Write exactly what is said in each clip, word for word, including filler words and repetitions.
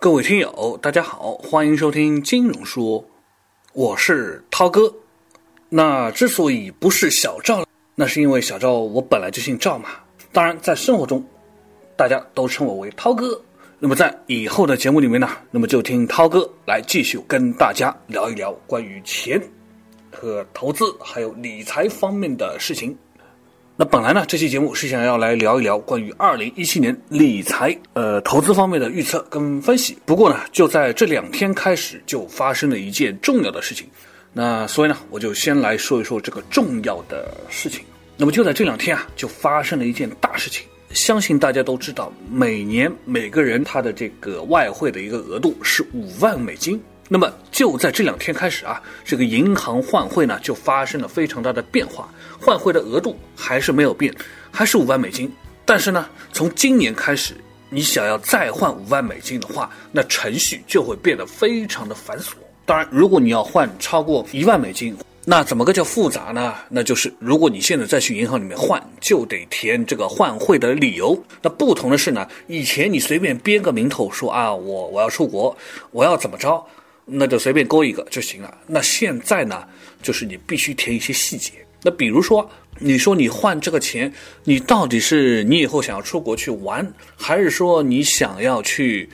各位听友大家好，欢迎收听金融说，我是涛哥。那之所以不是小赵，那是因为小赵我本来就姓赵嘛，当然在生活中大家都称我为涛哥。那么在以后的节目里面呢，那么就听涛哥来继续跟大家聊一聊关于钱和投资还有理财方面的事情。那本来呢，这期节目是想要来聊一聊关于二零一七年理财呃投资方面的预测跟分析，不过呢，就在这两天开始就发生了一件重要的事情，那所以呢，我就先来说一说这个重要的事情。那么就在这两天啊，就发生了一件大事情。相信大家都知道，每年每个人他的这个外汇的一个额度是五万美金。那么就在这两天开始啊，这个银行换汇呢就发生了非常大的变化，换汇的额度还是没有变，还是五万美金，但是呢，从今年开始你想要再换五万美金的话，那程序就会变得非常的繁琐。当然如果你要换超过一万美金，那怎么个叫复杂呢？那就是如果你现在再去银行里面换，就得填这个换汇的理由。那不同的是呢，以前你随便编个名头说啊，我我要出国，我要怎么着，那就随便勾一个就行了。那现在呢，就是你必须填一些细节。那比如说，你说你换这个钱，你到底是你以后想要出国去玩，还是说你想要去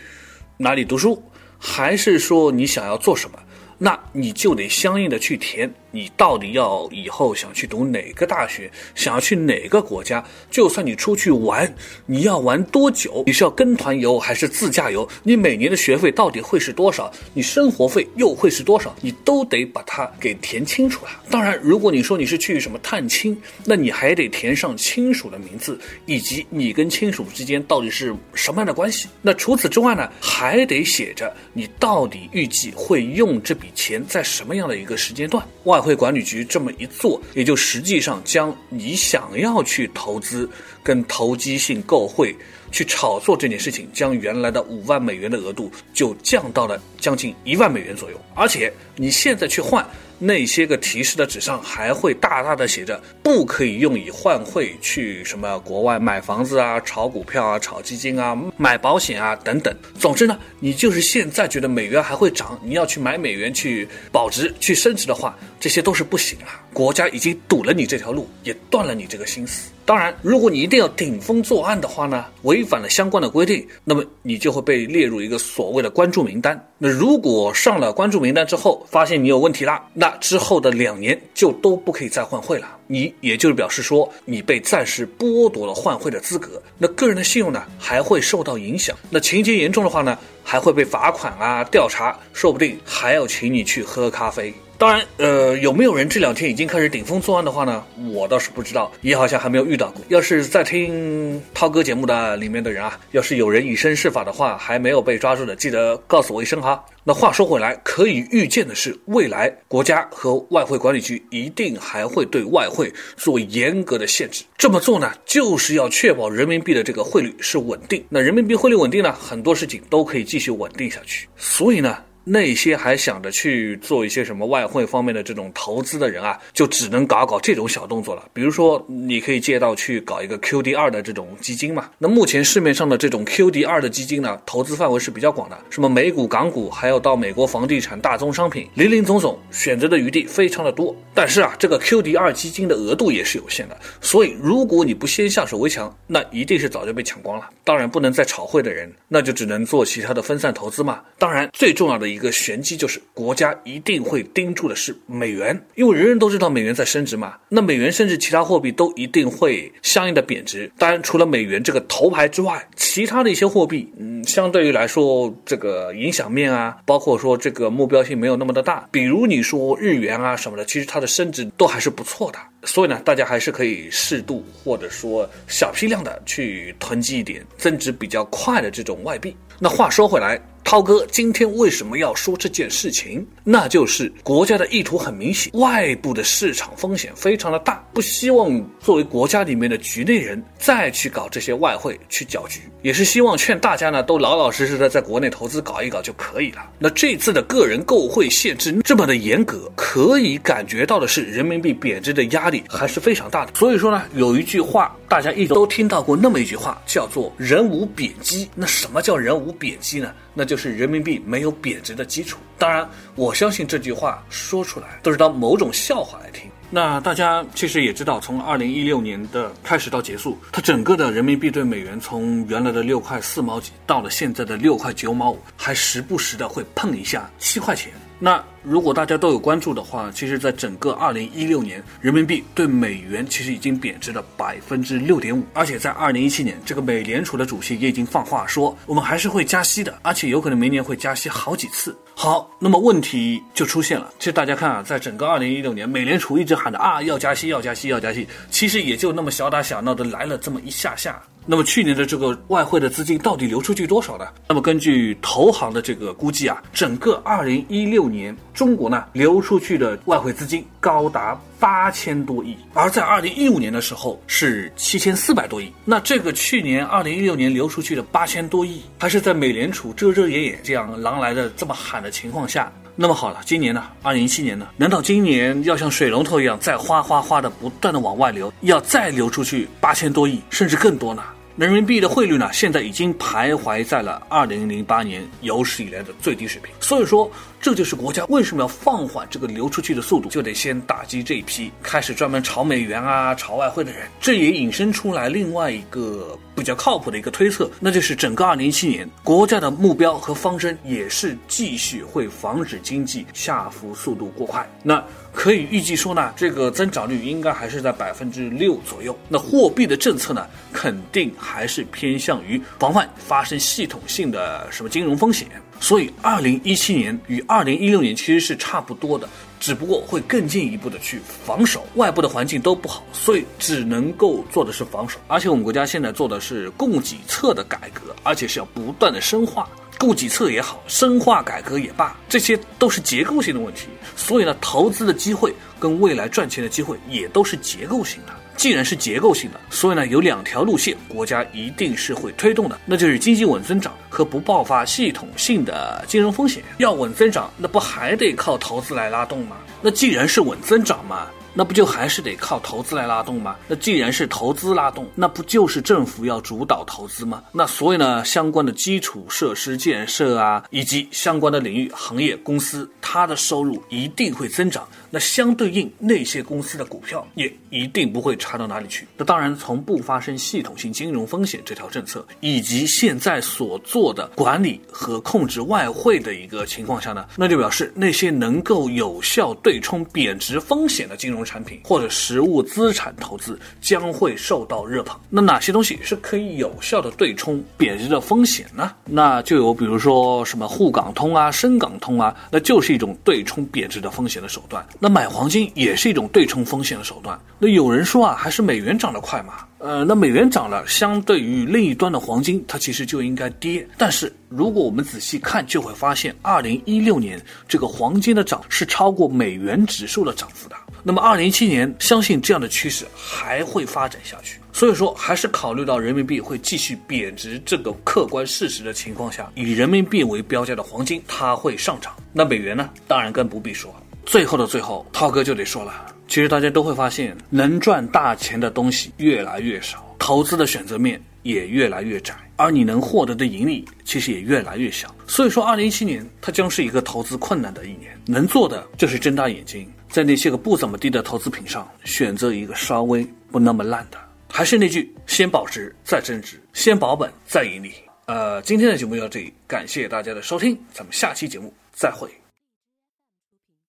哪里读书，还是说你想要做什么，那你就得相应的去填，你到底要以后想去读哪个大学，想要去哪个国家，就算你出去玩，你要玩多久，你是要跟团游还是自驾游，你每年的学费到底会是多少，你生活费又会是多少，你都得把它给填清楚了。当然如果你说你是去什么探亲，那你还得填上亲属的名字，以及你跟亲属之间到底是什么样的关系。那除此之外呢，还得写着你到底预计会用这笔钱在什么样的一个时间段。外汇管理局这么一做，也就实际上将你想要去投资跟投机性购汇去炒作这件事情，将原来的五万美元的额度就降到了将近一万美元左右。而且你现在去换，那些个提示的纸上还会大大的写着不可以用以换汇去什么国外买房子啊，炒股票啊，炒基金啊，买保险啊等等。总之呢，你就是现在觉得美元还会涨，你要去买美元去保值去升值的话，这些都是不行啊，国家已经堵了你这条路，也断了你这个心思。当然如果你一定要顶风作案的话呢，违反了相关的规定，那么你就会被列入一个所谓的关注名单。那如果上了关注名单之后发现你有问题啦，那之后的两年就都不可以再换汇了，你也就是表示说你被暂时剥夺了换汇的资格。那个人的信用呢还会受到影响，那情节严重的话呢，还会被罚款啊，调查，说不定还要请你去喝咖啡。当然呃，有没有人这两天已经开始顶风作案的话呢，我倒是不知道，也好像还没有遇到过。要是在听涛哥节目的里面的人啊，要是有人以身试法的话，还没有被抓住的，记得告诉我一声哈。那话说回来，可以预见的是，未来国家和外汇管理局一定还会对外汇做严格的限制。这么做呢，就是要确保人民币的这个汇率是稳定。那人民币汇率稳定呢，很多事情都可以继续稳定下去。所以呢，那些还想着去做一些什么外汇方面的这种投资的人啊，就只能搞搞这种小动作了。比如说你可以借到去搞一个 Q D I I 的这种基金嘛。那目前市面上的这种 Q D I I 的基金呢，投资范围是比较广的，什么美股、港股，还有到美国房地产、大宗商品，林林总总，选择的余地非常的多。但是啊，这个 Q D I I 基金的额度也是有限的，所以如果你不先下手为强，那一定是早就被抢光了。当然不能再炒汇的人，那就只能做其他的分散投资嘛。当然最重要的一一个玄机就是，国家一定会盯住的是美元，因为人人都知道美元在升值嘛。那美元升值，其他货币都一定会相应的贬值。当然，除了美元这个头牌之外，其他的一些货币，嗯，相对于来说，这个影响面啊，包括说这个目标性没有那么的大。比如你说日元啊什么的，其实它的升值都还是不错的。所以呢，大家还是可以适度或者说小批量的去囤积一点增值比较快的这种外币。那话说回来，涛哥今天为什么要说这件事情？那就是国家的意图很明显，外部的市场风险非常的大，不希望作为国家里面的局内人再去搞这些外汇去搅局，也是希望劝大家呢都老老实实的在国内投资搞一搞就可以了。那这次的个人购汇限制这么的严格，可以感觉到的是人民币贬值的压力还是非常大的。所以说呢，有一句话大家一直都听到过那么一句话，叫做人无贬基。那什么叫人无贬基呢？那就是人民币没有贬值的基础。当然我相信这句话说出来都是当某种笑话来听。那大家其实也知道，从二零一六年的开始到结束，它整个的人民币对美元从原来的六块四毛几到了现在的六块九毛五，还时不时的会碰一下七块钱。那如果大家都有关注的话，其实在整个二零一六年，人民币对美元其实已经贬值了 百分之六点五。 而且在二零一七年，这个美联储的主席也已经放话说，我们还是会加息的，而且有可能明年会加息好几次。好，那么问题就出现了。其实大家看啊，在整个二零一六年，美联储一直喊的啊要加息要加息要加息，其实也就那么小打小闹的来了这么一下下。那么去年的这个外汇的资金到底流出去多少呢？那么根据投行的这个估计啊，整个二零一六年中国呢流出去的外汇资金高达八千多亿，而在二零一五年的时候是七千四百多亿。那这个去年二零一六年流出去的八千多亿，还是在美联储遮遮掩掩这样狼来的这么喊的情况下。那么好了，今年呢二零一七年呢，难道今年要像水龙头一样再哗哗哗的不断的往外流，要再流出去八千多亿甚至更多呢？人民币的汇率呢现在已经徘徊在了二零零八年有史以来的最低水平。所以说这就是国家为什么要放缓这个流出去的速度，就得先打击这一批开始专门炒美元啊炒外汇的人。这也引申出来另外一个比较靠谱的一个推测，那就是整个二零一七年国家的目标和方针也是继续会防止经济下浮速度过快。那可以预计说呢，这个增长率应该还是在 百分之六 左右。那货币的政策呢肯定还是偏向于防范发生系统性的什么金融风险。所以二零一七年与二零一六年其实是差不多的，只不过会更进一步的去防守。外部的环境都不好，所以只能够做的是防守。而且我们国家现在做的是供给侧的改革，而且是要不断的深化。供给侧也好，深化改革也罢，这些都是结构性的问题。所以呢，投资的机会跟未来赚钱的机会也都是结构性的。既然是结构性的，所以呢有两条路线国家一定是会推动的，那就是经济稳增长和不爆发系统性的金融风险。要稳增长，那不还得靠投资来拉动吗？那既然是稳增长嘛，那不就还是得靠投资来拉动吗？那既然是投资拉动，那不就是政府要主导投资吗？那所以呢，相关的基础设施建设啊，以及相关的领域行业公司，它的收入一定会增长，那相对应那些公司的股票也一定不会差到哪里去。那当然，从不发生系统性金融风险这条政策，以及现在所做的管理和控制外汇的一个情况下呢，那就表示那些能够有效对冲贬值风险的金融产品或者实物资产投资将会受到热捧。那哪些东西是可以有效的对冲贬值的风险呢？那就有比如说什么沪港通啊深港通啊，那就是一种对冲贬值的风险的手段。那买黄金也是一种对冲风险的手段。那有人说啊，还是美元涨得快嘛，呃，那美元涨了，相对于另一端的黄金它其实就应该跌。但是如果我们仔细看就会发现，二零一六年这个黄金的涨是超过美元指数的涨幅的。那么二零一七年相信这样的趋势还会发展下去。所以说还是考虑到人民币会继续贬值这个客观事实的情况下，以人民币为标价的黄金它会上涨。那美元呢当然更不必说。最后的最后，涛哥就得说了，其实大家都会发现能赚大钱的东西越来越少，投资的选择面也越来越窄，而你能获得的盈利其实也越来越小。所以说二零一七年它将是一个投资困难的一年，能做的就是睁大眼睛，在那些个不怎么低的投资品上选择一个稍微不那么烂的。还是那句，先保值再增值，先保本再盈利。呃，今天的节目就到这里，感谢大家的收听，咱们下期节目再会。